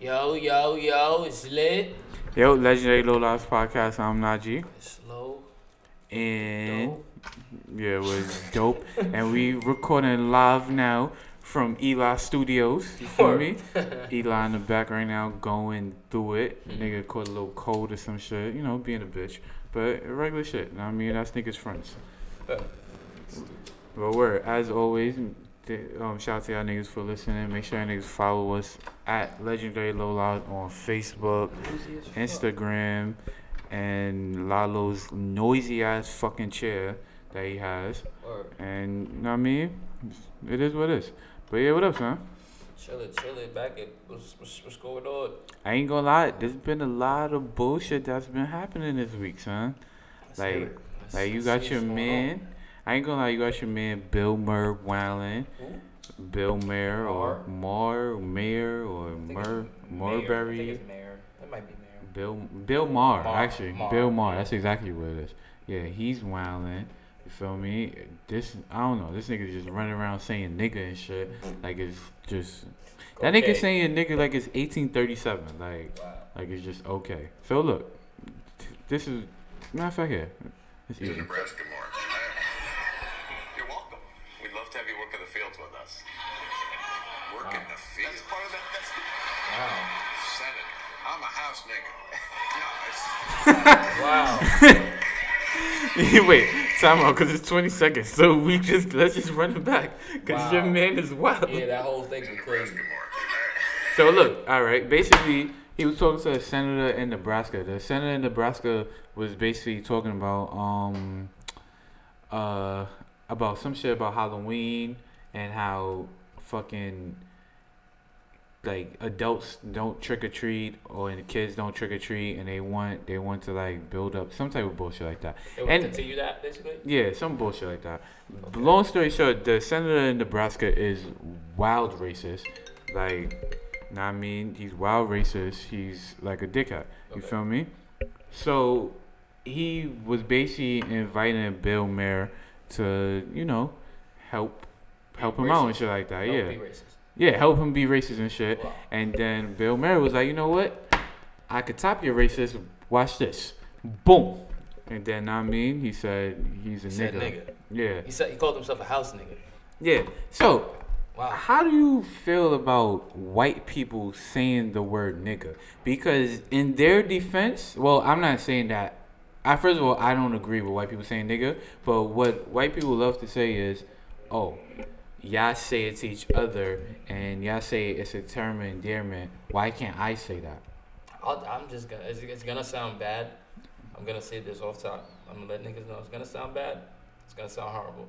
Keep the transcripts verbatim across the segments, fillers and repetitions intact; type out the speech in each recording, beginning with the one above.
Yo, yo, yo, it's lit. Yo, Legendary Lolo's podcast. I'm Najee. Slow. And dope. Yeah, it was dope. And we recording live now from Eli Studios. You feel me? Eli in the back right now going through it. Mm-hmm. Nigga caught a little cold or some shit. You know, being a bitch. But regular shit. I mean, I think it's friends. But we're, as always, Um, shout out to y'all niggas for listening. Make sure y'all niggas follow us at Legendary Lolo on Facebook, Instagram, and Lalo's noisy ass fucking chair that he has. And you know what I mean? It is what it is. But yeah, what up, son? Chill it, chill it. Back it. What's, what's, what's going on? I ain't gonna lie. There's been a lot of bullshit that's been happening this week, son. Like, like you got your man. I ain't gonna lie, you got your man Bill Maher wildin'. Bill Maher or Mar, Mayor or Mur, Murberry. That might be Mayor. Bill, Bill Maher, Mar, actually. Mar. Bill Maher, that's exactly what it is. Yeah, he's wildin'. You feel me? This, I don't know, this nigga's just running around saying nigga and shit. Like it's just, that okay. Nigga saying nigga like it's eighteen thirty-seven. Like, wow. Like it's just okay. So look, this is, matter of fact, here. It's easy. Nebraska March. Work wow. In the field. That's part of that. That's wow. Senator. I'm a house nigga. Wow. Wait, time out, because it's twenty seconds. So we just, let's just run it back. Because wow. Your man is wild. Yeah, that whole thing's crazy. So look, all right. Basically, he was talking to a senator in Nebraska. The senator in Nebraska was basically talking about, um, uh, about some shit about Halloween and how fucking like adults don't trick or treat, or and kids don't trick or treat, and they want they want to like build up some type of bullshit like that. They want and, to continue that basically. Yeah, some bullshit like that. Okay. Long story short, the senator in Nebraska is wild racist. Like, nah, I mean, he's wild racist. He's like a dickhead. You okay. Feel me? So he was basically inviting Bill Maher to, you know, help. Help him racist. Out and shit like that, help yeah. Be racist. Yeah, help him be racist and shit. Wow. And then Bill Maher was like, you know what? I could top your racist. Watch this. Boom. And then, I mean, he said he's a he nigga. Said nigga. Yeah. He said he called himself a house nigga. Yeah. So, wow. How do you feel about white people saying the word nigga? Because in their defense, well, I'm not saying that. I first of all, I don't agree with white people saying nigga. But what white people love to say is, oh, y'all say it to each other, and y'all say it's a term of endearment. Why can't I say that? I'll, I'm just gonna, it's, it's gonna sound bad. I'm gonna say this off top. I'm gonna let niggas know it's gonna sound bad. It's gonna sound horrible.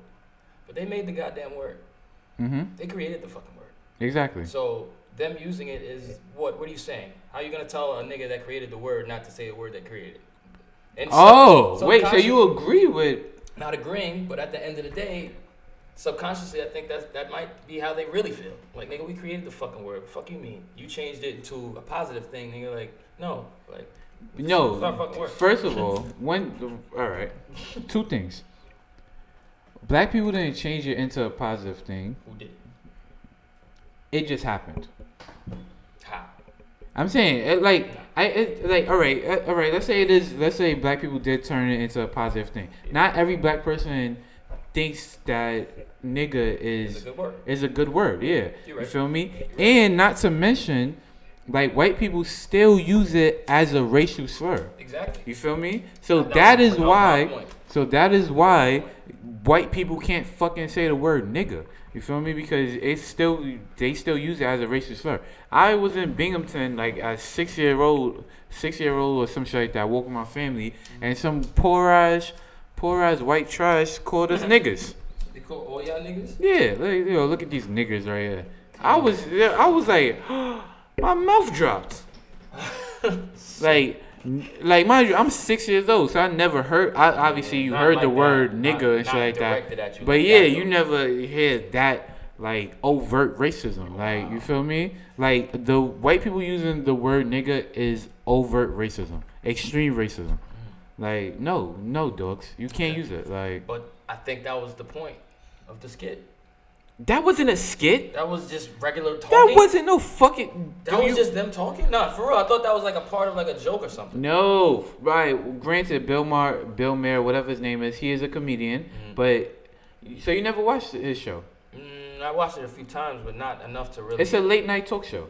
But they made the goddamn word. Mm-hmm. They created the fucking word. Exactly. So them using it is what? What are you saying? How are you gonna tell a nigga that created the word not to say the word that created it? And oh, so, wait, so you agree with? Not agreeing, but at the end of the day, subconsciously, I think that that might be how they really feel. Like, nigga, we created the fucking word. What the fuck you mean? You changed it to a positive thing, nigga. Like, no, like, no. It's our fucking word. First of all, when all right, two things. Black people didn't change it into a positive thing. Who did? It just happened. How? I'm saying, it, like, I, it, like, all right, all right. Let's say it is. Let's say black people did turn it into a positive thing. Not every black person thinks that nigga is is a good word, is a good word yeah. Right. You feel me? Right. And not to mention, like, white people still use it as a racial slur. Exactly. You feel me? So no, that is no, why, no, so that is why white people can't fucking say the word nigga. You feel me? Because it's still, they still use it as a racial slur. I was in Binghamton, like, a six-year-old, six-year-old or some shit like that, walking my family, and some poor-ass, Poor ass white trash called us niggas. They call all y'all niggas? Yeah, like, yo, look at these niggas right here. I was, I was like, oh, my mouth dropped. like, like mind you, I'm six years old, so I never heard. I, obviously, you not heard like the that. Word nigga not, and shit like that. You, but yeah, you never hear that like overt racism. Like, wow. You feel me? Like, the white people using the word nigga is overt racism, extreme racism. Like, no, no, dogs. You can't use it. Like, but I think that was the point of the skit. That wasn't a skit. That was just regular talking. That wasn't no fucking... That was you... just them talking? Nah, for real. I thought that was like a part of like a joke or something. No. Right. Granted, Bill Maher, Bill Maher, whatever his name is, he is a comedian. Mm-hmm. But... So you never watched his show? Mm, I watched it a few times, but not enough to really... It's a late night talk show.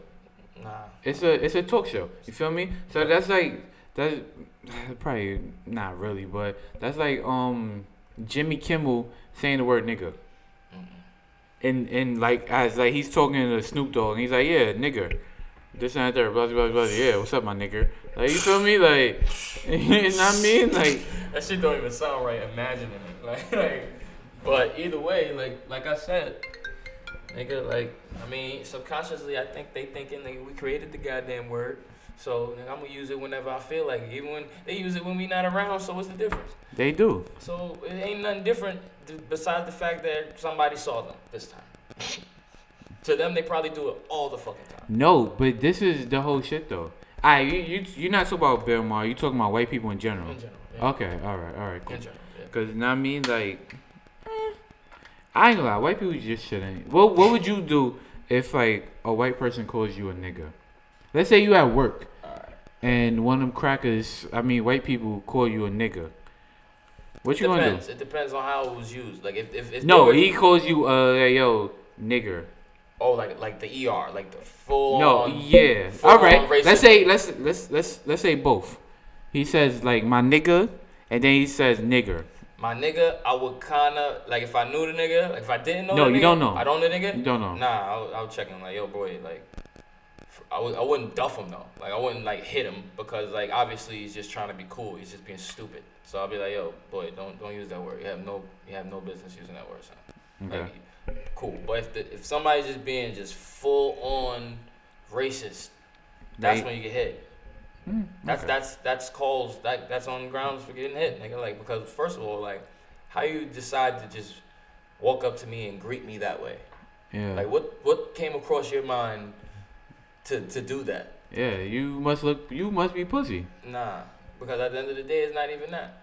Nah. It's a it's a talk show. You feel me? So that's like... That's probably not really, but that's like um Jimmy Kimmel saying the word nigga. And and like as like he's talking to Snoop Dogg and he's like, yeah, nigger. This and that there, blah blah blah. Yeah, what's up, my nigger? Like, you feel me? Like, you know what I mean? Like, that shit don't even sound right imagining it. Like, like but either way, like like I said, nigga, like I mean, subconsciously I think they thinking like we created the goddamn word. So I'm gonna use it whenever I feel like it. Even when they use it when we not around, so what's the difference? They do. So it ain't nothing different th- besides the fact that somebody saw them this time. To them, they probably do it all the fucking time. No, but this is the whole shit though. I you, you you're not talking about Bill Maher. You talking about white people in general. In general. Yeah. Okay. All right. All right. Cool. In general. Yeah. Cause you know what I mean, like, eh, I ain't gonna lie. White people just shouldn't. What What would you do if like a white person calls you a nigga? Let's say you at work, right, and one of them crackers, I mean white people, call you a nigga. What it you depends. gonna do? It depends on how it was used. Like if if, if no, were, he calls you uh hey, yo nigger. Oh, like like the E R, like the full. No, on, yeah. Full All right. Racism. Let's say let's let's let's let's say both. He says like my nigga, and then he says nigger. My nigga, I would kinda like if I knew the nigga, like if I didn't know. No, the you nigga, don't know. I don't know the nigga. You don't know. Nah, I'll I'll check him like yo boy like. I, w- I wouldn't duff him though. Like I wouldn't like hit him because like obviously he's just trying to be cool. He's just being stupid. So I'll be like, yo, boy, don't don't use that word. You have no you have no business using that word, son. Okay. Like, cool. But if the, if somebody's just being just full on racist, that's they, when you get hit. Mm, okay. That's that's that's calls that that's on the grounds for getting hit, nigga. Like because first of all, like how you decide to just walk up to me and greet me that way. Yeah. Like what what came across your mind? To to do that. Yeah, you must look. You must be pussy. Nah, because at the end of the day, it's not even that.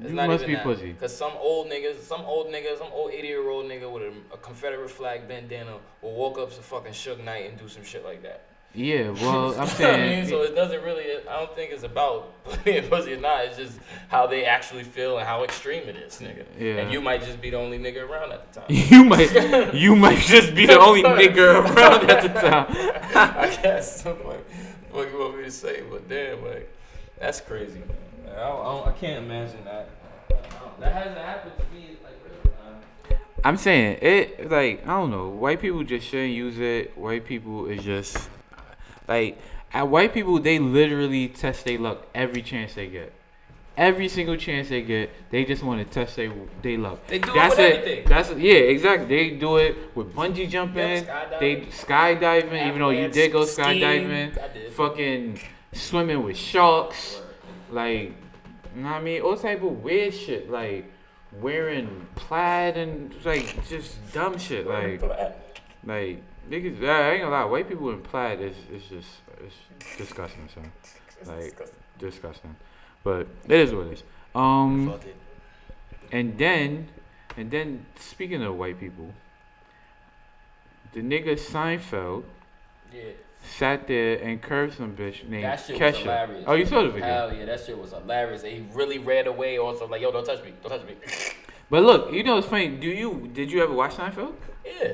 It's you not must even be that. pussy. Because some old niggas, some old niggas, some old eighty-year-old nigga with a, a Confederate flag bandana will walk up to fucking Suge Knight and do some shit like that. Yeah, well, I'm saying. I mean, so it doesn't really. I don't think it's about being pussy or not. It's just how they actually feel and how extreme it is, nigga. Yeah. And you might just be the only nigga around at the time. You might, you might just be the only nigga around at the time. I guess. I'm like, what you want me to say? But damn, like, that's crazy, man. I, don't, I, don't, I can't imagine that. That hasn't happened to me. Like, really. I'm saying it. Like, I don't know. White people just shouldn't use it. White people is just. Like, at white people, they literally test their luck every chance they get. Every single chance they get, they just want to test their they luck. They do that's it with everything. That's a, yeah, exactly. They do it with bungee jumping. Skydiving. They skydiving, yeah, even though you did go skydiving. Fucking swimming with sharks. Like, you know what I mean? All type of weird shit. Like, wearing plaid and, like, just dumb shit. Like, like... Niggas, I ain't gonna lie, white people in plaid is it's just it's disgusting, son. Like disgusting. disgusting. But it is what it is. Um Fuck it. and then and then speaking of white people, the nigga Seinfeld yeah. sat there and cursed some bitch named that shit Kesha. Was hilarious. Oh, you saw the video? Hell yeah, that shit was hilarious. And he really ran away or something like, yo, don't touch me, don't touch me. But look, you know it's funny, do you did you ever watch Seinfeld? Yeah.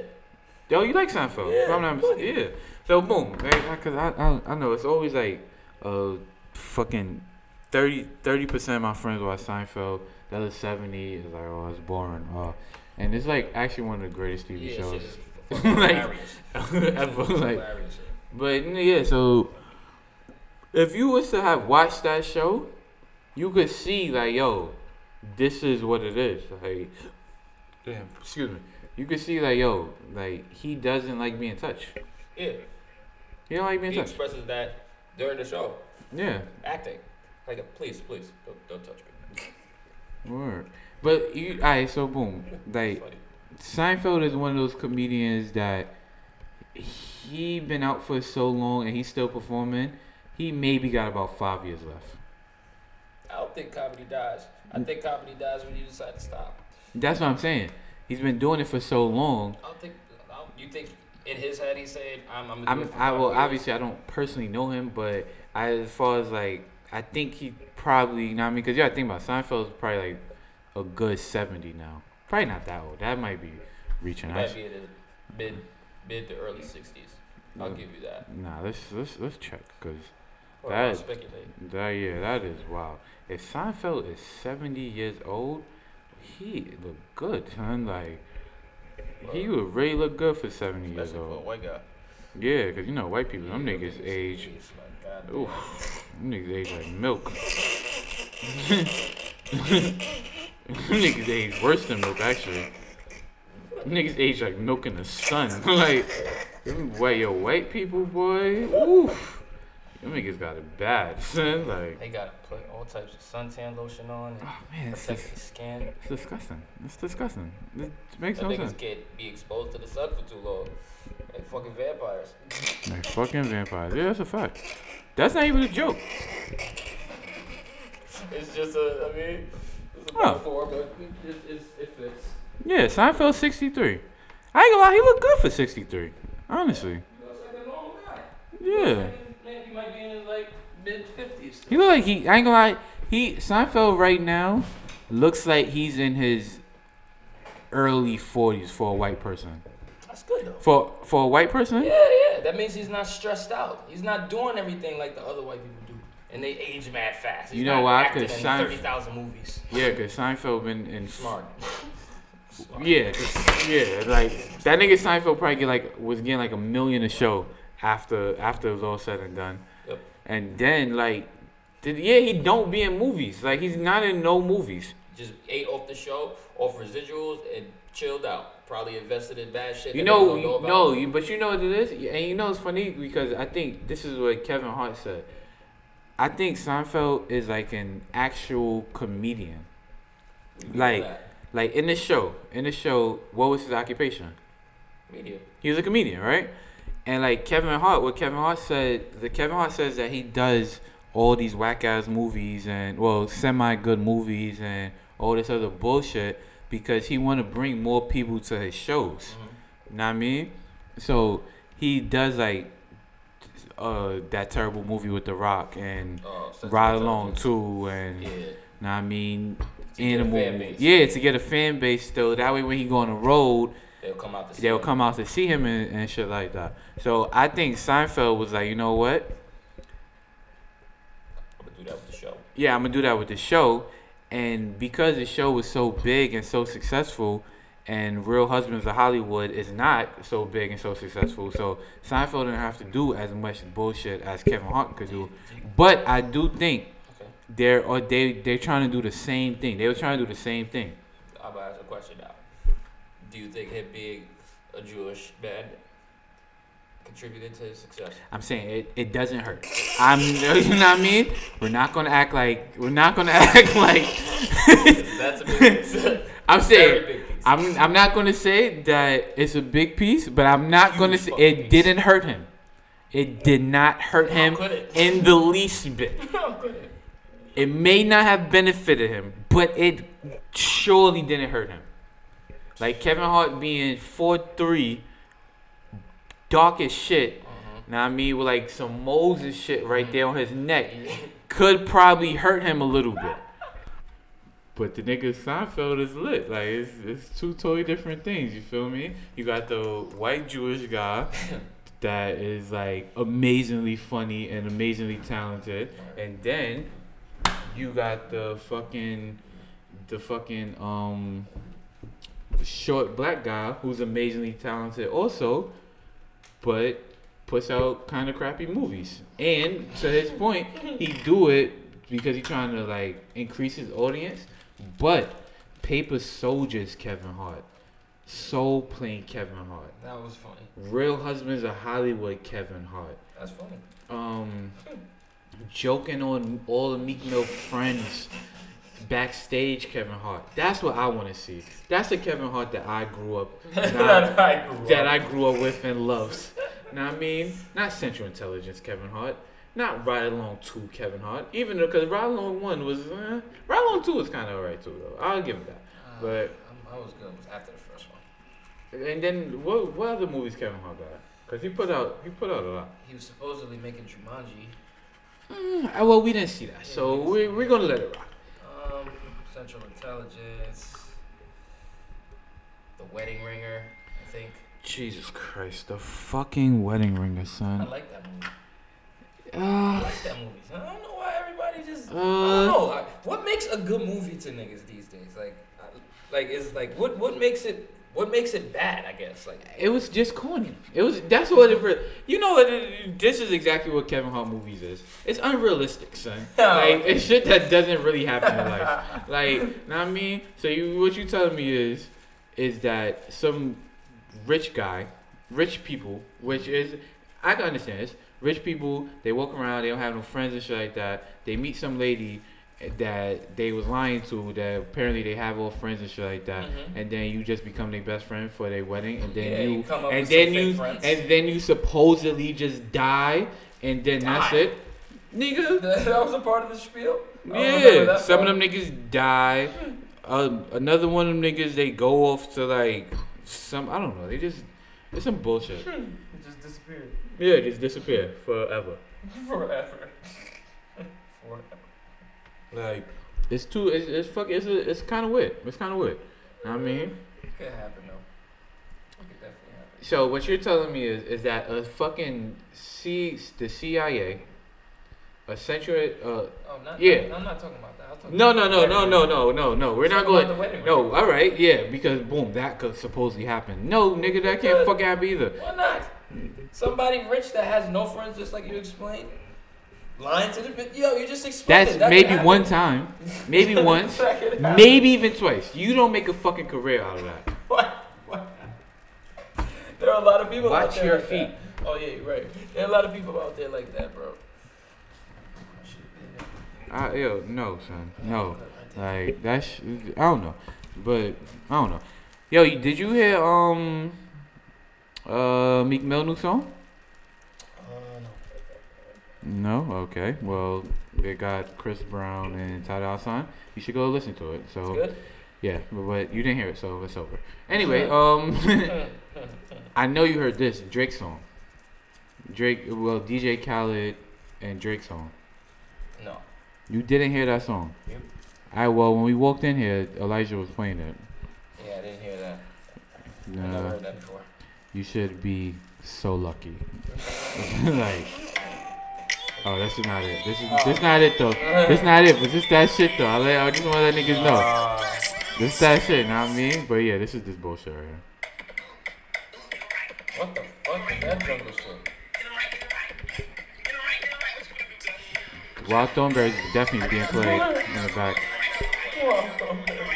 Yo, you like Seinfeld? Yeah. I'm not, yeah. So boom, because I, I I know it's always like uh fucking thirty percent of my friends watch Seinfeld. The other seventy is like, oh, it's boring. Oh. And it's like actually one of the greatest T V yeah, shows shit. like, ever. Like, but yeah, so if you was to have watched that show, you could see like, yo, this is what it is. Like, damn, excuse me. You can see, like, yo, like, he doesn't like being touched. Yeah. He don't like being touched. He expresses that during the show. Yeah. Acting. Like, please, please, don't, don't touch me. Word. But, you, all right, so boom. Like, Seinfeld is one of those comedians that he been out for so long and he's still performing. He maybe got about five years left. I don't think comedy dies. I think comedy dies when you decide to stop. That's what I'm saying. He's been doing it for so long. I don't think now, you think in his head he said, "I'm." I'm. I'm I well, years. Obviously, I don't personally know him, but I, as far as like, I think he probably. You know what I mean? Because you gotta think about Seinfeld's probably like a good seventy now. Probably not that old. That might be reaching. He might be in the mid mid to early sixties. I'll give you that. Nah, let's let's let's check because that speculate. That yeah, that is wild. If Seinfeld is seventy years old, he look good, son. Like well, he would really look good for seventy years old. For a white guy. Yeah, cause you know white people, yeah, them niggas age. Like, oof, them niggas age like milk. Them niggas age worse than milk actually. Them niggas age like milk in the sun. Like. Wait, yo, white people, boy. Oof. Them niggas got it bad, son. Like they gotta put all types of suntan lotion on. And oh man, it's protect dis- skin. It's disgusting. It's disgusting. It makes no sense. Niggas can't be exposed to the sun for too long. Like fucking vampires. Like fucking vampires. Yeah, that's a fact. That's not even a joke. It's just a. I mean, it's a huh. four, but it, it, it fits. Yeah, Seinfeld sixty-three. I ain't gonna lie, he looked good for sixty-three. Honestly. He looks like a normal guy. Yeah. He might be in his like mid fifties. He look like he I ain't gonna lie, he Seinfeld right now looks like he's in his early forties for a white person. That's good though. For for a white person? Yeah, yeah. That means he's not stressed out. He's not doing everything like the other white people do. And they age mad fast. He's you know not why? Because Seinfeld thirty thousand movies. Yeah, because Seinfeld been in smart. Yeah, yeah, like that nigga Seinfeld probably get like was getting like a million a show after after it was all said and done, yep. And then like, did, yeah, he don't be in movies. Like he's not in no movies. Just ate off the show, off residuals, and chilled out. Probably invested in bad shit. You know, know no, you, but you know what it is, and you know it's funny because I think this is what Kevin Hart said. I think Seinfeld is like an actual comedian, like. That. Like, in the show, in the show, what was his occupation? Comedian. He was a comedian, right? And, like, Kevin Hart, what Kevin Hart said, the Kevin Hart says that he does all these whack-ass movies and, well, semi-good movies and all this other bullshit because he want to bring more people to his shows. Mm-hmm. You know what I mean? So, he does, like, uh, that terrible movie with The Rock and oh, Ride Along two and, yeah. You know what I mean? Animal, yeah, to get a fan base still. That way, when he go on the road, they'll come out to see, they'll him. Come out to see him and, and shit like that. So I think Seinfeld was like, you know what? I'm gonna do that with the show. Yeah, I'm gonna do that with the show, and because the show was so big and so successful, and Real Husbands of Hollywood is not so big and so successful, so Seinfeld didn't have to do as much bullshit as Kevin Hart could do. But I do think. They're or they they're trying to do the same thing. They were trying to do the same thing. I'm gonna ask a question now. Do you think him being a Jewish man contributed to his success? I'm saying it, it doesn't hurt. I'm you know what I mean? We're not gonna act like we're not gonna act like that's a big piece. I'm saying big piece. I'm I'm not gonna say that it's a big piece, but I'm not Huge gonna say it piece. Didn't hurt him. It did not hurt How him in the least bit. How could it? It may not have benefited him, but it surely didn't hurt him. Like Kevin Hart being four three, dark as shit, mm-hmm. Now I mean, with like some moles and shit right there on his neck, could probably hurt him a little bit. But the nigga Seinfeld is lit. Like, it's, it's two totally different things, you feel me? You got the white Jewish guy. That is like amazingly funny and amazingly talented. And then... You got the fucking, the fucking um, short black guy who's amazingly talented also, but puts out kind of crappy movies. And to his point, he do it because he's trying to like increase his audience. But paper soldiers, Kevin Hart, soul playing Kevin Hart. That was funny. Real Husbands of Hollywood, Kevin Hart. That's funny. Um. Joking on all the Meek Mill friends backstage, Kevin Hart. That's what I want to see. That's the Kevin Hart that I grew up that, that, I, grew that up. I grew up with and loves. Now I mean, not Central Intelligence, Kevin Hart. Not Ride Along two, Kevin Hart. Even though, because Ride Along one was eh, Ride Along two was kind of alright too, though. I'll give it that. Uh, but I'm, I was good after the first one. And then what? What other movies Kevin Hart got? Because he put out he put out a lot. He was supposedly making Jumanji. Mm, well, we didn't see that, yeah, so we we're gonna let it rock. Um, Central Intelligence, The Wedding Ringer, I think. Jesus Christ, The fucking Wedding Ringer, son. I like that movie. Uh, I like that movie. Son. I don't know why everybody just. Uh, I don't know. I, what makes a good movie to niggas these days? Like, I, like is like what what makes it. What makes it bad, I guess? Like it was just corny. It was that's what it really. You know what? This is exactly what Kevin Hart movies is. It's unrealistic, son. Like it's shit that doesn't really happen in life. Like, know what I mean? So you, what you telling me is, is that some rich guy, rich people, which is I can understand this. Rich people, they walk around, they don't have no friends and shit like that. They meet some lady that they was lying to, that apparently they have all friends and shit like that, mm-hmm. and then you just become their best friend for their wedding, and then yeah, you, you come up and with then you friends. and then you supposedly just die, and then die. That's it, nigga. That was a part of the spiel. Yeah, some part. Of them niggas die. Um, another one of them niggas they go off to like some I don't know. They just it's some bullshit. It just disappeared. Yeah, it just disappeared forever. Forever. Forever. Like it's too it's it's fuck it's a, it's kind of weird it's kind of weird. Know what I mean, it could happen though. It could definitely happen. So what you're telling me is is that a fucking C the C I A, a central uh oh not, yeah no, I'm not talking about that. I'll talk no about no no no no no no no we're not going wedding, no right? All right yeah because boom that could supposedly happen. No nigga that can't fucking happen either. Why not? Somebody rich that has no friends just like you explained. Lying to the yo, you just explained that's that maybe one time, maybe once, maybe even twice. You don't make a fucking career out of that. What? What? There are a lot of people. Watch out there your like feet. That. Oh yeah, you're right. There are a lot of people out there like that, bro. I yo no son no like that's sh- I don't know, but I don't know. Yo, did you hear um uh Meek Mill new song? No, okay. Well, they got Chris Brown and Ty Dolla Sign. You should go listen to it. So, good? Yeah, but, but you didn't hear it, so it's over. Anyway, um, I know you heard this Drake song. Drake, well, D J Khaled and Drake song. No, you didn't hear that song. Yep. All right. Well, when we walked in here, Elijah was playing it. Yeah, I didn't hear that. No, I've never heard that before. You should be so lucky. Like. Oh, that's not it. This is oh. this not it though. This not it, but this that shit though. I, let, I just want to let niggas know. Uh, this that shit, know what I mean? But yeah, this is this bullshit right here. What the fuck is that jungle shit? Wild Thornberries is definitely being played in the back. Wild Thornberries.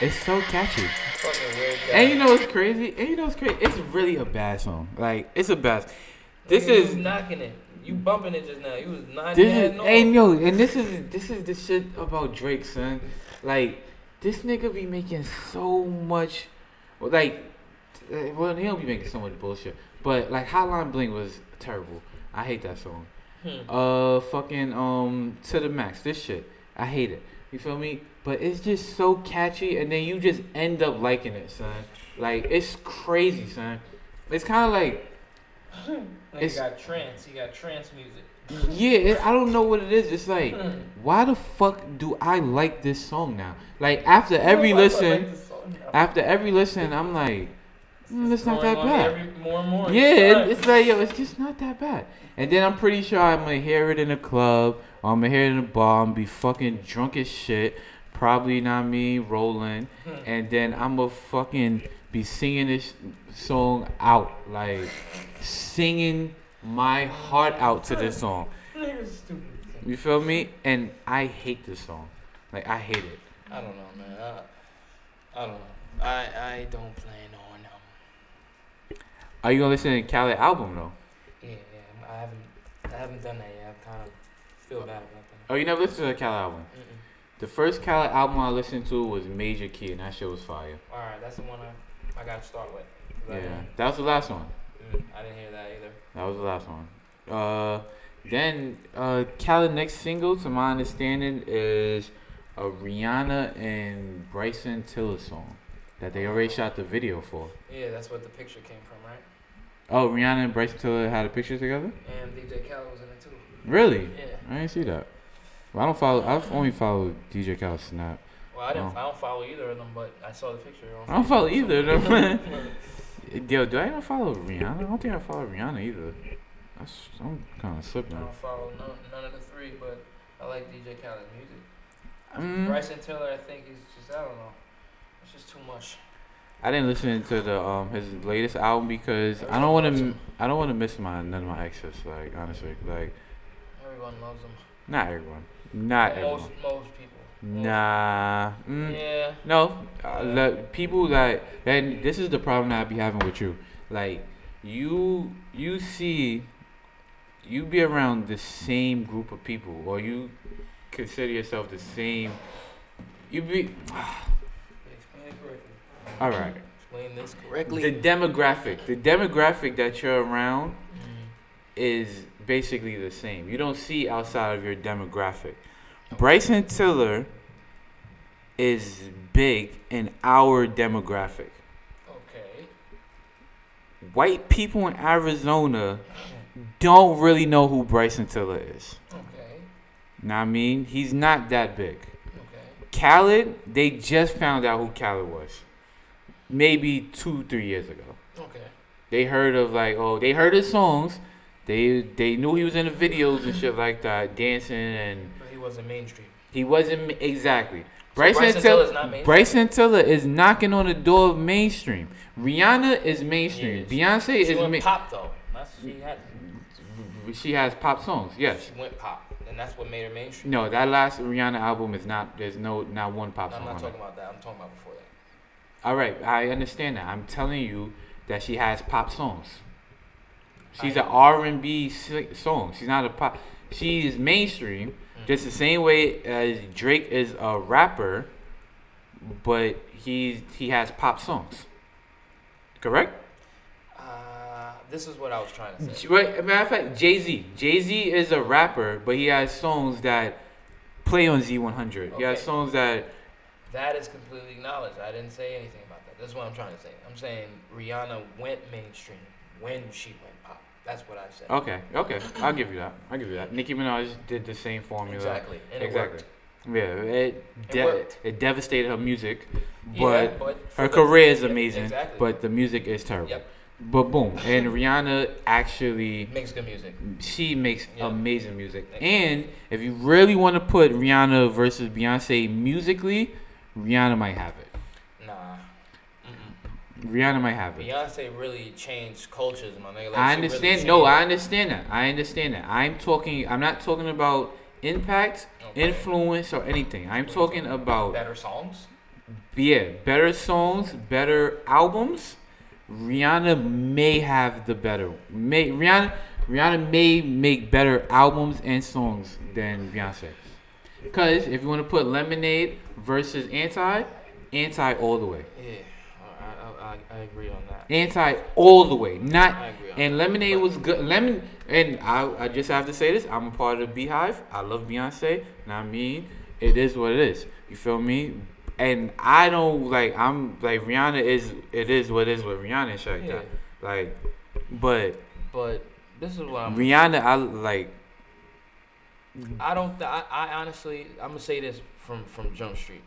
It's so catchy. And you know what's crazy? And you know what's crazy? It's really a bad song. Like it's a bad. This you is knocking it. You bumping it just now. You was not. This is and yo, and this is this is the shit about Drake, son. Like this nigga be making so much, like. Well, he don't be making so much bullshit. But like Hotline Bling was terrible. I hate that song. Hmm. Uh, fucking um To The Max. This shit, I hate it. You feel me? But it's just so catchy, and then you just end up liking it, son. Like it's crazy, son. It's kind of like, like it's, you got trance. You got trance music. Yeah, it, I don't know what it is. It's like, hmm. why the fuck do I like this song now? Like after every listen, like after every listen, I'm like. Mm, it's not that bad. Every, more and more. Yeah, it's like, yo, it's just not that bad. And then I'm pretty sure I'm going to hear it in a club. Or I'm going to hear it in a bar. I'm going to be fucking drunk as shit. Probably not me, rolling. And then I'm going to fucking be singing this song out. Like, singing my heart out to this song. You feel me? And I hate this song. Like, I hate it. I don't know, man. I, I don't know. I, I don't plan on um. Are you gonna listen to the Khaled album though? Yeah, yeah. I haven't I haven't done that yet. I kind of feel bad about that. Oh, you never listened to the Khaled album? Mm-mm. The first Khaled album I listened to was Major Key, and that shit was fire. All right, that's the one I I gotta start with. Yeah, that, that was the last one. Mm, I didn't hear that either. That was the last one. Uh, then uh, Khaled's next single, to my understanding, is a Rihanna and Bryson Tiller song that they already shot the video for. Yeah, that's what the picture came from, right? Oh, Rihanna and Bryson Tiller had a picture together? And D J Khaled was in it too. Really? Yeah. I didn't see that. Well, I don't follow. I only follow D J Khaled's Snap. Well, I didn't. Um, I don't follow either of them, but I saw the picture. I don't follow either of them. Yo, do I even follow Rihanna? I don't think I follow Rihanna either. That's, I'm kind of slipping. I don't follow none, none of the three, but I like D J Khaled's music. Mm. Bryson Tiller, I think he's just, I don't know. It's just too much. I didn't listen to the um his latest album because Everyone I don't want to. I don't want to miss my none of my exes. Like honestly, like. Everyone loves him. Not everyone. Not everyone. Most most people. Nah. Mm, yeah. No. Uh, like, people that, and this is the problem that I be having with you. Like you, you see, you be around the same group of people, or you consider yourself the same. You be. Ah. Explain it correctly. All right. Explain this correctly. The demographic, the demographic that you're around, mm-hmm. is basically the same. You don't see outside of your demographic. Bryson Tiller is big in our demographic. Okay. White people in Arizona don't really know who Bryson Tiller is. Okay. Know what I mean? He's not that big. Okay. Khaled, they just found out who Khaled was. Maybe two, three years ago. Okay. They heard of like, oh, they heard his songs. They they knew he was in the videos and shit like that, dancing and... wasn't mainstream. He wasn't exactly. Bryson, so Bryson Tiller is not mainstream. Bryson Tiller is knocking on the door of mainstream. Rihanna is mainstream. Yeah, Beyonce she is mainstream. She went pop though. That's, she, had. she has pop songs. Yes. She went pop, and that's what made her mainstream. No, that last Rihanna album is not. There's no not one pop no, song. I'm not talking about that. I'm talking about before that. All right, I understand that. I'm telling you that she has pop songs. She's an R and B song. She's not a pop. She is mainstream. Just the same way as Drake is a rapper, but he he has pop songs. Correct? Uh, this is what I was trying to say. Right, matter of fact, Jay-Z. Jay-Z is a rapper, but he has songs that play on Z one hundred. Okay. He has songs that... That is completely acknowledged. I didn't say anything about that. That's what I'm trying to say. I'm saying Rihanna went mainstream when she went pop. That's what I said. Okay, okay. I'll give you that. I'll give you that. Nicki Minaj did the same formula. Exactly. And exactly. It yeah, it de- it, it devastated her music, but, yeah, but her career is amazing, exactly. But the music is terrible. Yep. But boom, and Rihanna actually makes good music. She makes yep. amazing music. Thank and you. If you really want to put Rihanna versus Beyonce musically, Rihanna might have it. Rihanna might have it. Beyonce really changed cultures, my nigga. Like, I understand. Really no, I understand that. I understand that. I'm talking. I'm not talking about impact, okay. influence, or anything. I'm talking about better songs. Yeah, better songs, better albums. Rihanna may have the better. May Rihanna. Rihanna may make better albums and songs than Beyonce. Because if you want to put Lemonade versus Anti, Anti all the way. Yeah. I agree on that. Anti all the way. Not I agree on and Lemonade that. was good. Lemon and I, I just have to say this. I'm a part of the Beehive. I love Beyonce. And I mean, it is what it is. You feel me? And I don't like. I'm like Rihanna is. It is what it is with Rihanna and shit like yeah. that. Like, but but this is what I'm Rihanna. I like. I don't. Th- I, I honestly. I'm gonna say this from from Jump Street.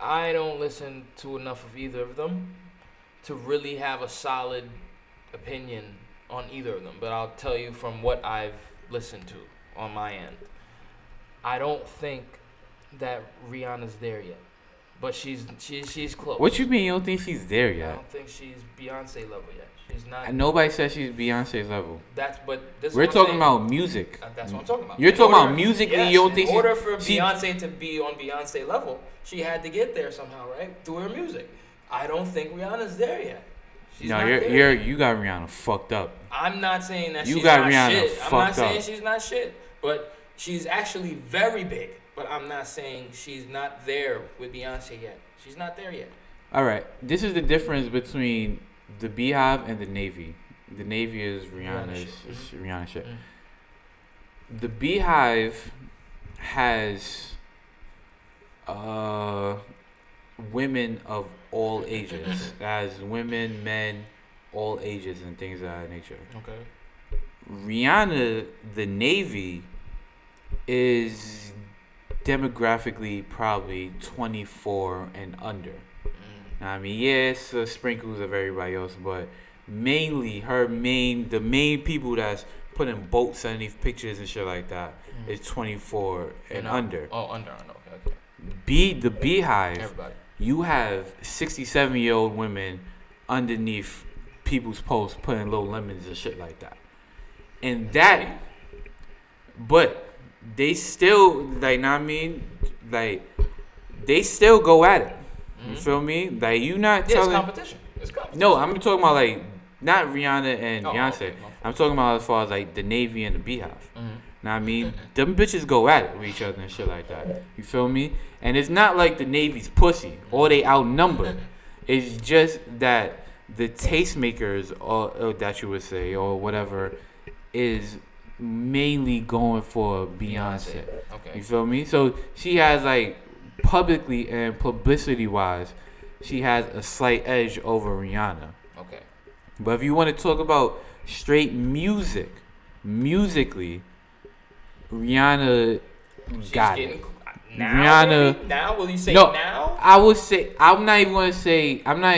I don't listen to enough of either of them to really have a solid opinion on either of them. But I'll tell you from what I've listened to on my end. I don't think that Rihanna's there yet. But she's she's she's close. What you mean you don't think she's there yet? I don't think she's Beyonce level yet. She's not. And nobody says she's Beyonce's level. That's but this we're talking thing. about music. That's what I'm talking about. You're in talking order, about music, yes, and you don't think in order for Beyonce she, to be on Beyonce level, she had to get there somehow, right? Through her music. I don't think Rihanna's there yet. She's no, you're you're you got Rihanna fucked up. I'm not saying that you she's got not Rihanna shit. Fucked I'm not saying up. She's not shit, but she's actually very big. But I'm not saying she's not there with Beyonce yet. She's not there yet. All right. This is the difference between the Beehive and the Navy. The Navy is Rihanna's Rihanna shit. Rihanna shit. Mm-hmm. The Beehive has uh, women of all ages. It has women, men, all ages, and things of that nature. Okay. Rihanna, the Navy, is demographically probably twenty-four and under. Mm. I mean, yes, yeah, uh, sprinkles of everybody else, but mainly her main, the main people that's putting boats underneath pictures and shit like that mm. is twenty-four and, and under. Oh, under, under. Okay, okay. Be the Beehive. Everybody. You have sixty-seven-year-old women underneath people's posts putting little lemons and shit like that, and that, but. They still, like, know what I mean? Like, they still go at it. You mm-hmm. feel me? Like, you not yeah, telling... It's competition. It's competition. No, I'm talking about, like, not Rihanna and oh, Beyonce. Okay. I'm talking about as far as, like, the Navy and the Beehive. Mm-hmm. Know what I mean? Them bitches go at it with each other and shit like that. You feel me? And it's not like the Navy's pussy or they outnumbered. It's just that the tastemakers, or, or that you would say, or whatever, is... mainly going for Beyonce. Okay. You feel me? So she has, like, publicly and publicity wise, she has a slight edge over Rihanna. Okay. But if you want to talk about straight music, musically, Rihanna She's got getting, it. Now, Rihanna. Maybe? Now will you say no, now? I would say I'm not even gonna say I'm not.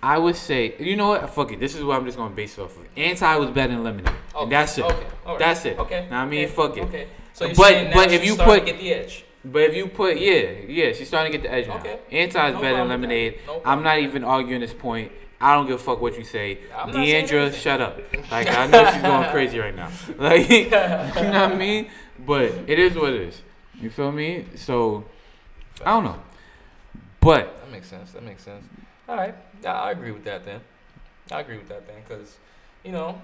I would say, you know what? Fuck it. This is what I'm just going to base it off of. Anti was better than Lemonade. Okay. And that's it. Okay. Right. That's it. Okay. Now I mean, okay. fuck it. Okay. So you're but, saying now but if you put, to get the edge. But if you put, yeah, yeah, she's starting to get the edge now. Okay. Anti is no better than Lemonade. No I'm not even arguing this point. I don't give a fuck what you say. I'm Deandra, shut up. Like, I know she's going crazy right now. Like, you know what I mean? But it is what it is. You feel me? So, I don't know. But. That makes sense. That makes sense. All right, I agree with that then. I agree with that then, cause you know,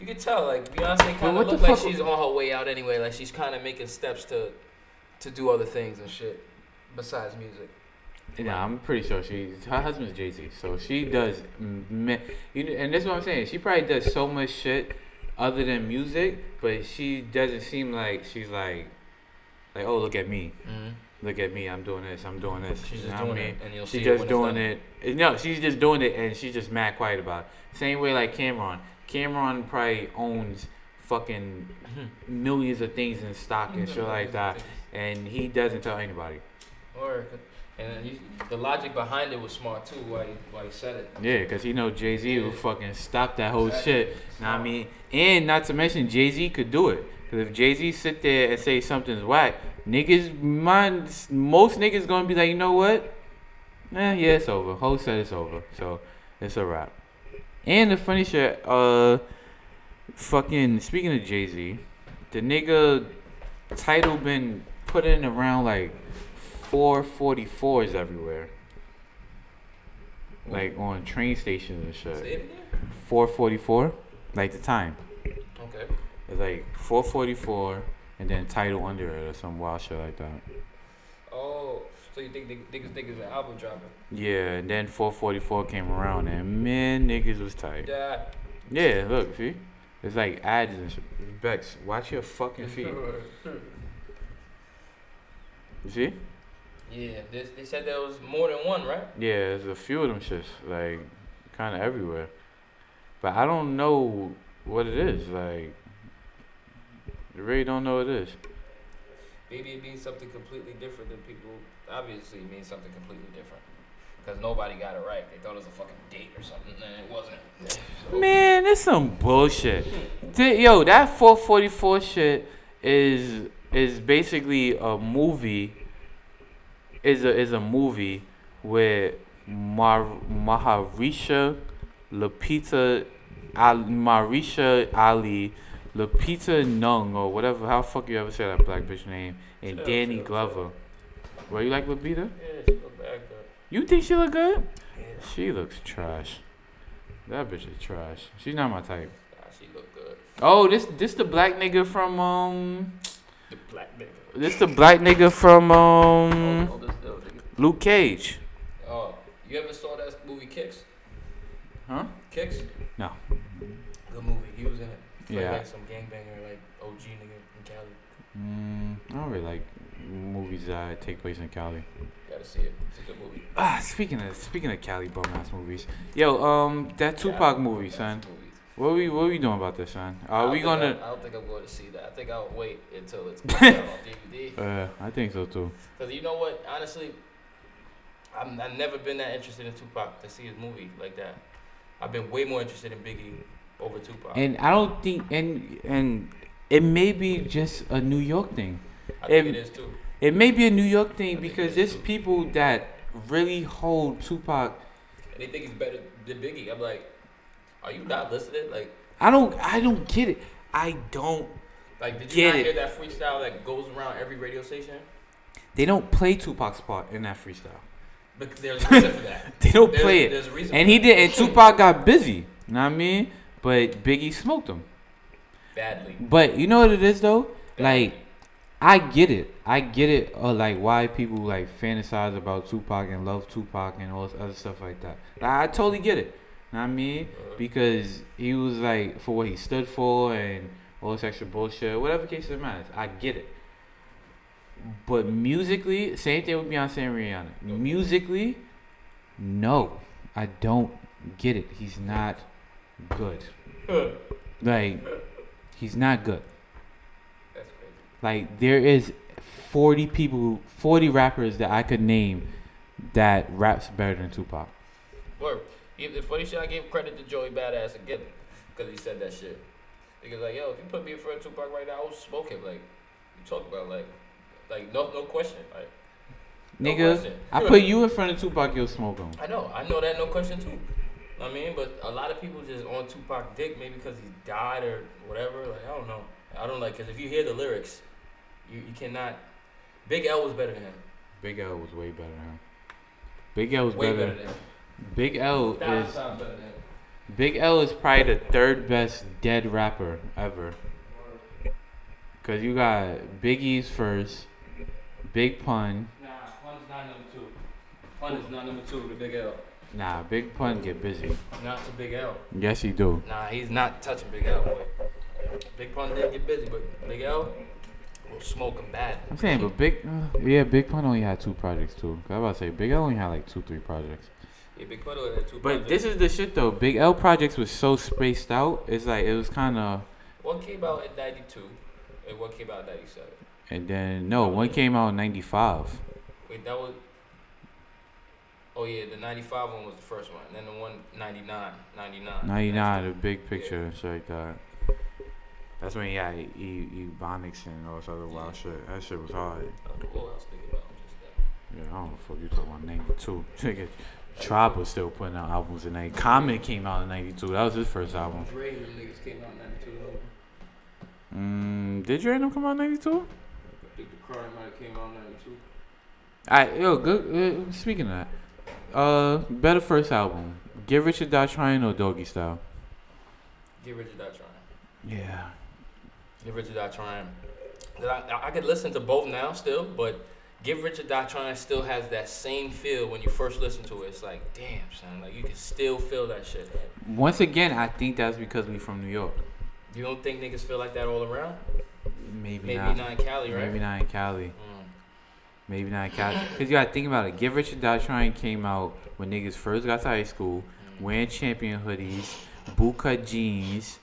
you could tell like Beyonce kind of looks like she's on her way out anyway. Like she's kind of making steps to, to do other things and shit besides music. Yeah, I'm pretty sure she's her husband's Jay-Z, so she does. Me, you know, and that's what I'm saying. She probably does so much shit other than music, but she doesn't seem like she's like, like oh look at me. Mm-hmm. Look at me, I'm doing this, I'm doing this. She's just doing it, and you'll see it when it's done. She's just doing it. No, she's just doing it, and she's just mad quiet about it. Same way like Cameron. Cameron probably owns fucking millions of things in stock and shit like that, and he doesn't tell anybody. Or, and then you, the logic behind it was smart, too, why he, why he said it. Yeah, because he know Jay-Z yeah. would fucking stop that whole exactly. shit. So. Know what I mean? And not to mention, Jay-Z could do it. Because if Jay-Z sit there and say something's whack, niggas, mind, most niggas gonna be like, you know what? Eh, yeah, it's over. Whole set is over. So, it's a wrap. And the funny shit, uh, fucking, speaking of Jay-Z, the nigga title been put in around, like, four forty-fours everywhere. Like, on train stations and shit. four forty-four? Like, the time. Okay. It's like four forty-four and then title under it or some wild shit like that. Oh, so you think niggas think it's an album dropping? Yeah, and then four forty-four came around and man, niggas was tight. Yeah. Yeah, look, see? It's like ads and shit. Bex, watch your fucking feet. You see? Yeah, they, they said there was more than one, right? Yeah, there's a few of them shits, like, kind of everywhere. But I don't know what it is, like... You really don't know what it is. Maybe it means something completely different than people. Obviously, it means something completely different. Because nobody got it right. They thought it was a fucking date or something, and it wasn't. So. Man, that's some bullshit. Yo, that four forty-four shit is is basically a movie is a is a movie where Mar Maharisha Lupita Ali, Marisha Ali, Lupita Nyong'o, or whatever, how the fuck you ever say that black bitch name, and chill, Danny chill, Glover. Well, you like Lupita? Yeah, she look bad, girl. You think she look good? Yeah. She looks trash. That bitch is trash. She's not my type. Nah, she look good. Oh, this this the black nigga from um. The black nigga. This the black nigga from um. Oh, oh, this, oh, nigga. Luke Cage. Oh, you ever saw that movie Kicks? Huh? Kicks? No. Good movie. He was in it. Played yeah. Like some gangbanger, like O G nigga in Cali. Mm, I don't really like movies that take place in Cali. Gotta see it. It's a good movie. Ah, speaking of speaking of Cali bum ass movies, yo, um, that Tupac yeah, movie, son. Movies. What are we what are we doing about this, son? Are we gonna? I, I don't think I'm going to see that. I think I'll wait until it's out on D V D. Uh, I think so too. Cause you know what? Honestly, I'm I've never been that interested in Tupac to see his movie like that. I've been way more interested in Biggie over Tupac. And I don't think, and and it may be just a New York thing. I think it, it is too. It may be a New York thing because there's too. people that really hold Tupac. And they think he's better than Biggie. I'm like, are you not listening? Like, I don't, I don't get it. I don't. Like, did you get not it. hear that freestyle that goes around every radio station? They don't play Tupac's part in that freestyle. But there's a reason for that. They don't there's, play it. There's a reason. And he did. And Tupac got busy. You know what I mean? But Biggie smoked him. Badly. But you know what it is though? Badly. Like, I get it. I get it. Uh, like why people like fantasize about Tupac and love Tupac and all this other stuff like that. Like, I totally get it. You know what I mean? Because he was like for what he stood for and all this extra bullshit. Whatever case it matters, I get it. But musically, same thing with Beyonce and Rihanna. Musically, no, I don't get it. He's not good. Like, he's not good. That's crazy. Like, there is forty people, forty rappers that I could name that raps better than Tupac. Word. The funny shit, I gave credit to Joey Badass again because he said that shit. Because like, yo, if you put me in front of Tupac right now, I would smoke him. Like, you talk about like. Like, no no question. Like, no Nigga, question. I put you in front of Tupac, you'll smoke him. I know. I know that, no question, too. I mean, but a lot of people just on Tupac dick, maybe because he died or whatever. Like, I don't know. I don't like, because if you hear the lyrics, you, you cannot. Big L was better than him. Big L was way better than him. Big L was way better, better than him. Big L Thousand is. Better than him. Big L is probably the third best dead rapper ever. Because you got Biggie's first. Big Pun. Nah, Pun's not number two. Pun is not number two to Big L. Nah, Big Pun get busy. Not to Big L. Yes, he do. Nah, he's not touching Big L, boy. Big Pun did get busy, but Big L will smoke him bad. I'm saying, but Big... Uh, yeah, Big Pun only had two projects, too. I was about to say, Big L only had, like, two, three projects. Yeah, Big Pun only had two but projects. But this is the shit, though. Big L projects was so spaced out. It's like, it was kind of... One came out in ninety-two, and one came out in ninety-seven. And then, no, one came out in ninety-five. Wait, that was... Oh, yeah, the ninety-five one was the first one. And then the one, ninety-nine. ninety-nine. ninety-nine, the big picture and yeah. shit like that. That's when he had e- e- Ebonics and all this other wild shit. That shit was hard. I don't know what I was thinking about. Just that. Yeah, I don't know what the fuck you talking about. ninety-two. Nigga, Tribe was still putting out albums in ninety-two. Common came out in ninety-two. That was his first album. Dre and them niggas came out in ninety-two. Mm, did Dre and them come out in ninety-two? The crime might have came out ninety-two. Alright, yo, good. Uh, speaking of that, uh, better first album, Get Rich or Die Trying or Doggy Style? Get Rich or Die Trying. Yeah. Get Rich or Die Trying. I, I could listen to both now still, but Get Rich or Die Trying still has that same feel when you first listen to it. It's like, damn, son, like you can still feel that shit. Once again, I think that's because we from New York. You don't think niggas feel like that all around? Maybe, Maybe not. not in Cali, right? Maybe not in Cali. Mm. Maybe not in Cali. Because you got to think about it. Get Rich or Die Trying came out when niggas first got to high school, mm. wearing champion hoodies, bootcut jeans,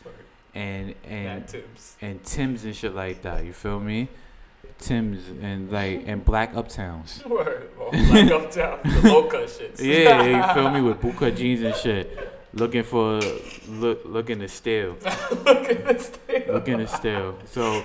and and Timbs. and Timbs and shit like that. You feel me? Timbs and like and black uptowns. Word. Oh, black uptowns. The low cut shit. Yeah, yeah, you feel me? With bootcut jeans and shit. Looking for, look, looking to steal. looking to steal. Looking to steal. So,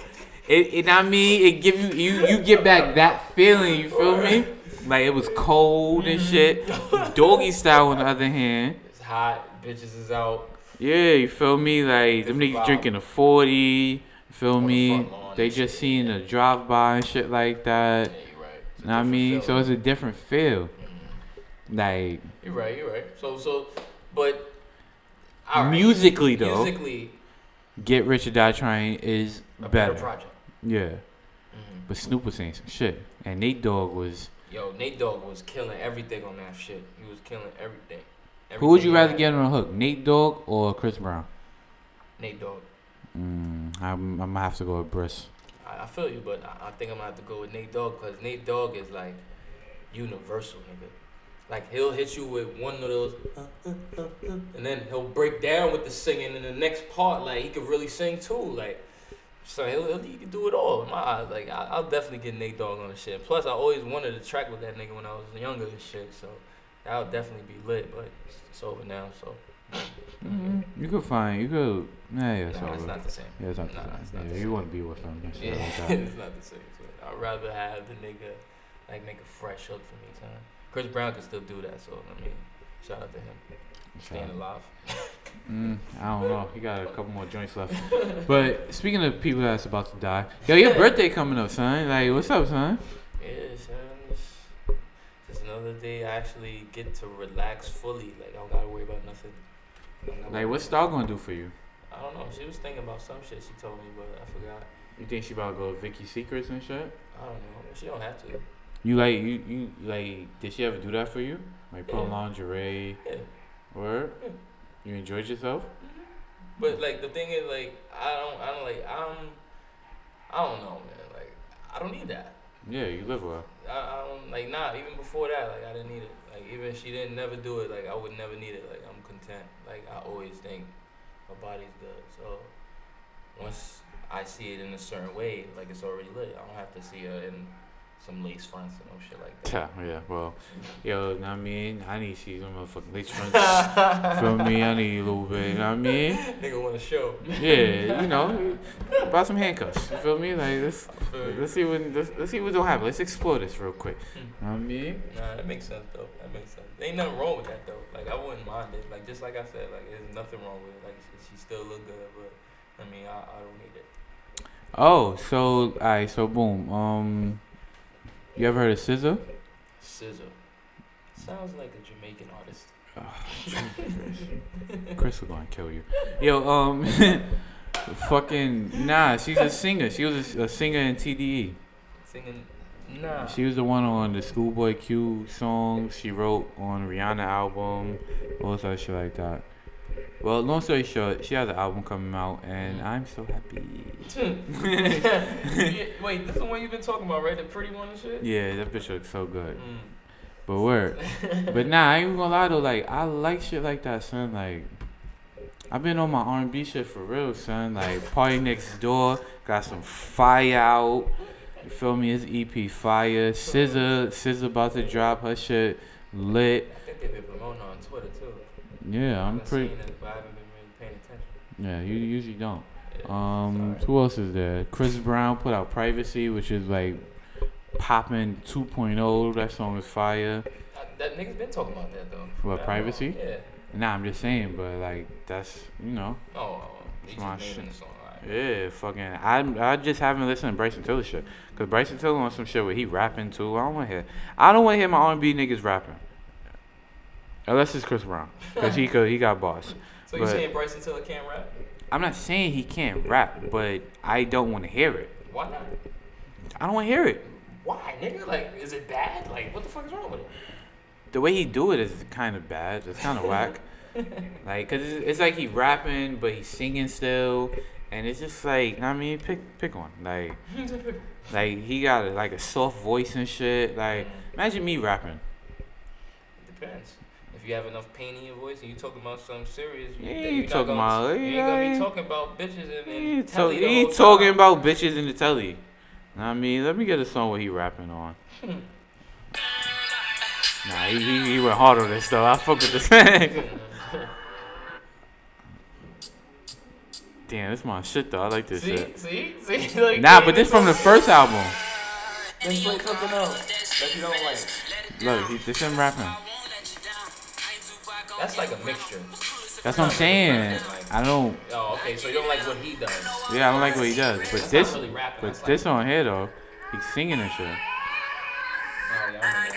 it, it, I mean, it give you, you, you get back that feeling. You feel me? Like, it was cold and shit. Doggy Style, on the other hand, it's hot. Bitches is out. Yeah, you feel me? Like, them niggas drinking a forty. You feel me? They just seen a drive by and shit like that. Yeah, you're right. You know what I mean? So it's a different feel. Like, you're right, you're right. So, so, but all right. Musically though, musically, Get Rich or Die Trying is a better, better project. Yeah, mm-hmm. But Snoop was saying some shit, and Nate Dogg was. Yo, Nate Dogg was killing everything on that shit. He was killing everything. everything Who would you rather get on the hook, Nate Dogg or Chris Brown? Nate Dogg. Mm, I'm, I'm gonna have to go with Briss. I, I feel you, but I, I think I'm gonna have to go with Nate Dogg because Nate Dogg is like universal, nigga. Like, he'll hit you with one of those, uh, uh, uh, uh, and then he'll break down with the singing in the next part. Like, he could really sing, too. Like, so he'll, he'll, he can do it all. In my eyes, like, I, I'll definitely get Nate Dogg on the shit. Plus, I always wanted to track with that nigga when I was younger and shit. So, that would definitely be lit, but it's, it's over now, so. Mm-hmm. You could find, you could, yeah, yeah, it's nah, over. It's not the same. Yeah, it's not nah, the same. It's not yeah, the you want to be with him. That's yeah, like that. It's not the same. So I'd rather have the nigga, like, make a fresh hook for me, son. Chris Brown can still do that, so I mean, shout out to him. Staying alive. mm, I don't know. He got a couple more joints left. But speaking of people that's about to die, yo, your birthday coming up, son. Like, what's up, son? Yeah, son. It's just another day I actually get to relax fully. Like, I don't gotta worry about nothing. Like, what's Star gonna do for you? I don't know. She was thinking about some shit she told me, but I forgot. You think she about to go to Vicky's Secrets and shit? I don't know. She don't have to. You like you, you like did she ever do that for you? Like put yeah. lingerie, yeah. Word? Yeah. You enjoyed yourself? But like the thing is like I don't I don't like I'm I don't know man like I don't need that. Yeah, you live well. I, I don't like nah even before that like I didn't need it like even if she didn't never do it like I would never need it like I'm content like I always think my body's good so once I see it in a certain way like it's already lit I don't have to see her in. Some lace fronts and all shit like that. Yeah, yeah, well, yo, know what I mean? I need to see some motherfucking lace fronts. Feel me? I need a little bit, you know what I mean? Nigga want to show. Yeah, you know, buy some handcuffs. You feel me? Like, let's, let's see what, let's, let's see what's gonna happen. Let's explore this real quick. You know what I mean? Nah, that makes sense, though. That makes sense. There ain't nothing wrong with that, though. Like, I wouldn't mind it. Like, just like I said, like, there's nothing wrong with it. Like, she still look good, but, I mean, I, I don't need it. Oh, so, all right, so, boom, um... You ever heard of S Z A? S Z A. Sounds like a Jamaican artist. Oh, Chris was gonna kill you. Yo, um, fucking, nah, she's a singer. She was a, a singer in T D E. Singing, nah. She was the one on the Schoolboy Q song. She wrote on Rihanna album, all sorts of shit like that. Well, long story short, she has an album coming out, and I'm so happy. Wait, this is the one you've been talking about, right? The pretty one and shit? Yeah, that bitch looks so good. Mm. But word. But nah, I ain't even gonna lie, though. Like, I like shit like that, son. Like, I've been on my R and B shit for real, son. Like, Party Next Door, got some fire out. You feel me? It's E P fire. S Z A, S Z A about to drop her shit lit. I think they've been promoting her on Twitter, too. Yeah, I'm pretty. It, but I haven't been really paying attention. Yeah, you usually don't. Yeah, um, who else is there? Chris Brown put out Privacy, which is like popping two point oh. That song is fire. Uh, that nigga's been talking about that though. What that Privacy? One? Yeah. Nah, I'm just saying, but like that's you know. Oh, it's my shit. The song, right? Yeah, fucking. I I just haven't listened to Bryson Tiller shit because Bryson Tiller on some shit where he rapping too. I don't want to hear. I don't want to hear my R and B niggas rapping. Unless it's Chris Brown, because he could, he got boss. So you're saying Bryson Tiller can't rap? I'm not saying he can't rap, but I don't want to hear it. Why not? I don't want to hear it. Why, nigga? Like, is it bad? Like, what the fuck is wrong with it? The way he do it is kind of bad. It's kind of whack. Like, cause it's, it's like he rapping, but he's singing still, and it's just like, I mean, pick pick one. Like, like he got a, like a soft voice and shit. Like, imagine me rapping. It depends. If you have enough pain in your voice and you talking about something serious, you, yeah, you you're talking about to, you ain't gonna be talking about bitches in the telly. He ain't talking about bitches in the telly. I mean, let me get a song where he rapping on. nah, he, he he went hard on this though. I fuck with this. Damn, this my shit though. I like this see, shit. See, see, see. Like, nah, but this from the first album. Then play something else that you don't like. Look, he, this him rapping. That's like a mixture. That's what I'm saying. I don't. Oh, okay. So you don't like what he does. Yeah, I don't like what he does. But this, really rapping, but this like on here though, he's singing and shit. Oh, yeah,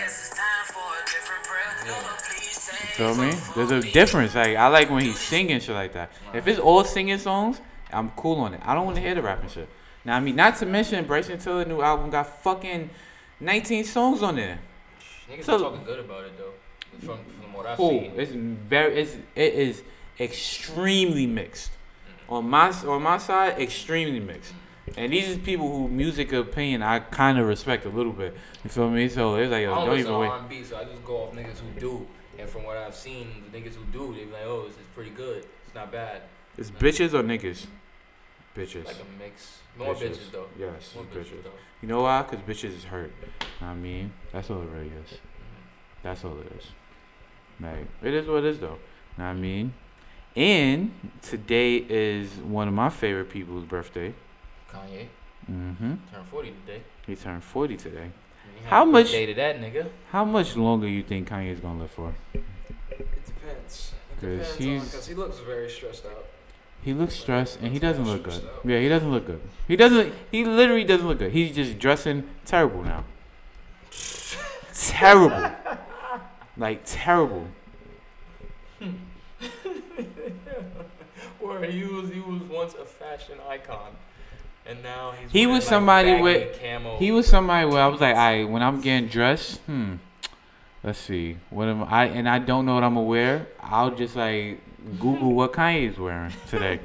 I feel me? There's a difference. Like I like when he's singing shit like that. If it's all singing songs, I'm cool on it. I don't want to hear the rapping shit. Now I mean, not to mention Bryson Tiller new album got fucking nineteen songs on there. Niggas so, are talking good about it though. From, from what I've cool. seen, it's very it's it is extremely mixed. Mm-hmm. On my on my side, extremely mixed. And these are people who music opinion I kind of respect a little bit. You feel me? So it's like yo, I don't, don't even wait. R and B, so I just go off niggas who do. And from what I've seen, the niggas who do, they be like, oh, it's pretty good. It's not bad. It's no. bitches or niggas? Bitches. Like a mix. More bitches, bitches though. Yes, more bitches. bitches though. You know why? Because bitches is hurt. I mean, that's all it really is. Mm-hmm. That's all it is. Like, it is what it is, though. Know what I mean? And today is one of my favorite people's birthday. Kanye. Mm-hmm. Turned forty today. He turned forty today. How much day to that, nigga? How much longer you think Kanye's gonna live for? It depends. It depends he's, on because he looks very stressed out. He looks stressed, and he doesn't look good. Yeah, he doesn't look good. He doesn't. He literally doesn't look good. He's just dressing terrible now. Terrible. Like, terrible. Where he was, he was once a fashion icon, and now he's he was like somebody with camo. He was somebody where I was like, I when I'm getting dressed, hmm, let's see, what am I? And I don't know what I'm gonna wear. I'll just like Google what Kanye's wearing today,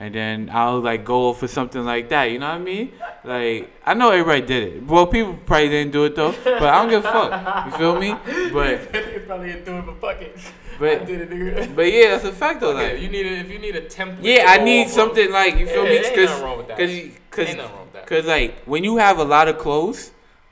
and then I'll like go for something like that. You know what I mean? Like, I know everybody did it. Well, people probably didn't do it though, but I don't give a fuck. You feel me? But they probably didn't do it, but fuck it. But I did it, nigga. But yeah, that's a fact though. Okay, like, you need a, if you need a template. Yeah, I need something like you feel yeah, me? Ain't nothing wrong with that. Cause, cause, ain't nothing wrong with that. Cause like when you have a lot of clothes,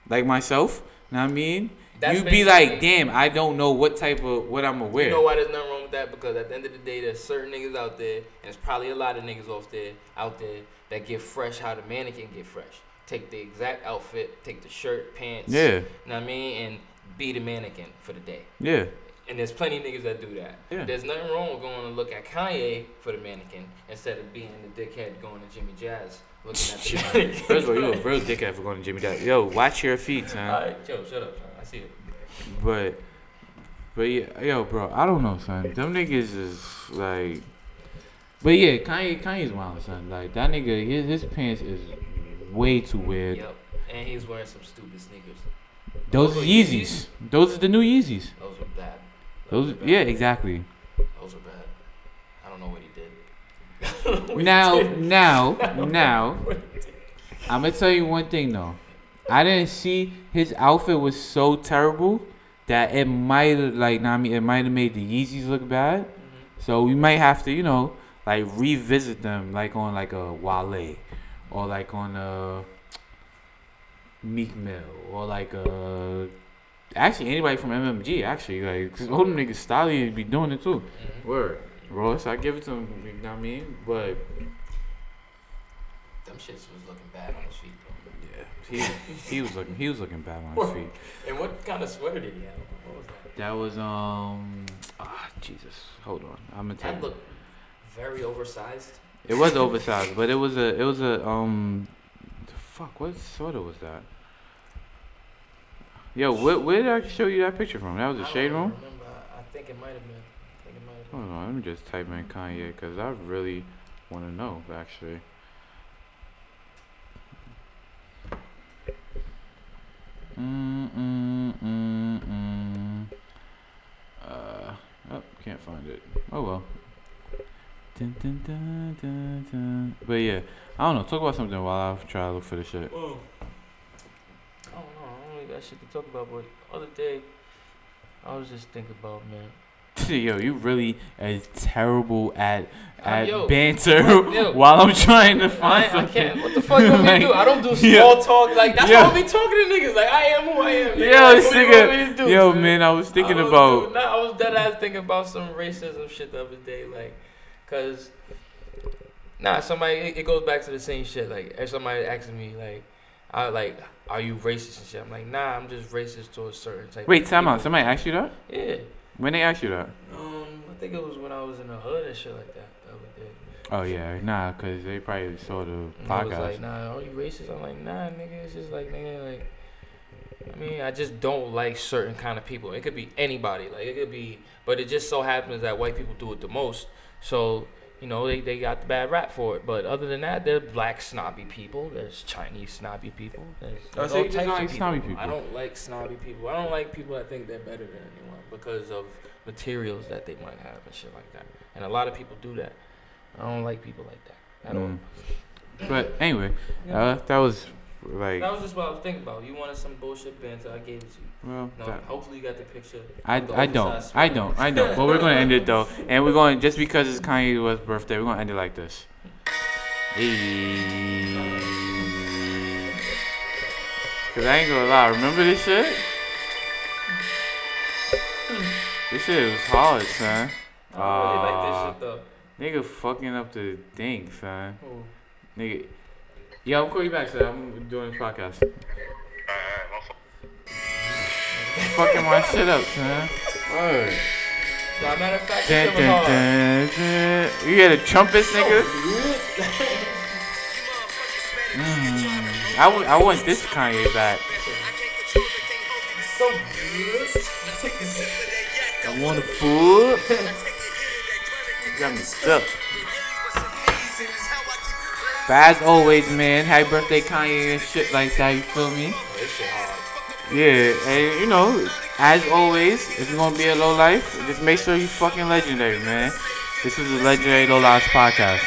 like myself, know what I mean? That's you be like, damn, I don't know what type of what I'm gonna wear. You know why there's nothing wrong with that? Because at the end of the day, there's certain niggas out there, and there's probably a lot of niggas off there out there that get fresh how the mannequin get fresh. Take the exact outfit, take the shirt, pants, yeah, you know what I mean, and be the mannequin for the day. Yeah. And there's plenty of niggas that do that. Yeah. There's nothing wrong with going to look at Kanye for the mannequin instead of being the dickhead going to Jimmy Jazz looking at the mannequin. First of all, you a real dickhead for going to Jimmy Jazz. Yo, watch your feet, son. All right, yo, shut up, son. I see it. But, but yeah, yo, bro, I don't know, son. Them niggas is like, but yeah, Kanye, Kanye's wild, son. Like that nigga, his his pants is way too weird. Yep, and he's wearing some stupid sneakers. Those, Those are Yeezys. Yeezys. Those are the new Yeezys. Those are bad. Those, yeah, exactly. Those are bad. I don't know what he did. what now, he did. now, now, now, I'm going to tell you one thing, though. I didn't see his outfit was so terrible that it might have, like, I mean, it might have made the Yeezys look bad. Mm-hmm. So we might have to, you know, like, revisit them, like, on, like, a Wale or, like, on a Meek Mill or, like, a... Actually, anybody from M M G, actually, like, because all them niggas stylish be doing it too. Mm-hmm. Word. Ross, I give it to him, you know what I mean? But. Them shits was looking bad on his feet, though. Yeah. He, he, was, looking, he was looking bad on his feet. And what kind of sweater did he have? What was that? That was, um. Ah, oh, Jesus. Hold on. I'm going to tell you. That looked very oversized. It was oversized, but it was a. It was a. Um. The fuck, what sweater was that? Yo, where, where did I show you that picture from? That was the shade room? I don't remember. I think it might have been. I think it might have been. Hold on, let me just type in Kanye because I really want to know, actually. Mm, mm, mm, mm. Uh, oh, can't find it. Oh, well. Dun, dun, dun, dun, dun. But yeah, I don't know. Talk about something while I try to look for the shit. Whoa. That shit to talk about, but the other day I was just thinking about, man. Yo, you really are terrible at at uh, yo, banter yo. While I'm trying to find I, something. I can't. What the fuck do like, you do? I don't do small yo, talk. Like that's yo. How I be talking to niggas. Like I am who I am. Yo, like, this nigga, do, yo, man? man, I was thinking I was, about. Dude, nah, I was dead ass thinking about some racism shit the other day, like, cause nah, somebody it, it goes back to the same shit. Like somebody asking me, like. I like, are you racist and shit? I'm like, nah, I'm just racist to a certain type. Wait, of time people. out. Somebody asked you that? Yeah. When they asked you that? Um, I think it was when I was in the hood and shit like that the other day. Oh yeah, nah, cause they probably saw the podcast. I was like, nah, are you racist? I'm like, nah, nigga. It's just like, nigga, like. I mean, I just don't like certain kind of people. It could be anybody. Like, it could be, but it just so happens that white people do it the most. So, you know, they, they got the bad rap for it. But other than that, there's black snobby people. There's Chinese snobby people. There's, there's oh, all so types like of people. Snobby people. I don't like snobby people. I don't like people that think they're better than anyone because of materials that they might have and shit like that. And a lot of people do that. I don't like people like that at mm. all. But anyway, uh, that was... Like, that was just what I was thinking about. You wanted some bullshit banter, I gave it to you. Well, no, that, hopefully you got the picture. I, I don't, I don't, I don't. But we're gonna end it though, and we're going just because it's Kanye West's birthday, we're gonna end it like this. Hey. Cause I ain't gonna lie, remember this shit? This shit was hard, son. I don't really like this shit though. Nigga, fucking up the thing, son. Ooh. Nigga. Yeah, I'm calling you back, sir. I'm doing this podcast. Alright, alright, fucking my shit up, son. Alright. So, as a matter of fact, dun, dun, dun, dun, dun. You hear the trumpets, nigga? mm. I, w- I want this Kanye back. So good. I want a fool. You got me stuck. But as always, man, happy birthday, Kanye, and shit like that, you feel me? Yeah, and you know, as always, if you're gonna be a low life, just make sure you fucking legendary, man. This is the Legendary Lolo podcast.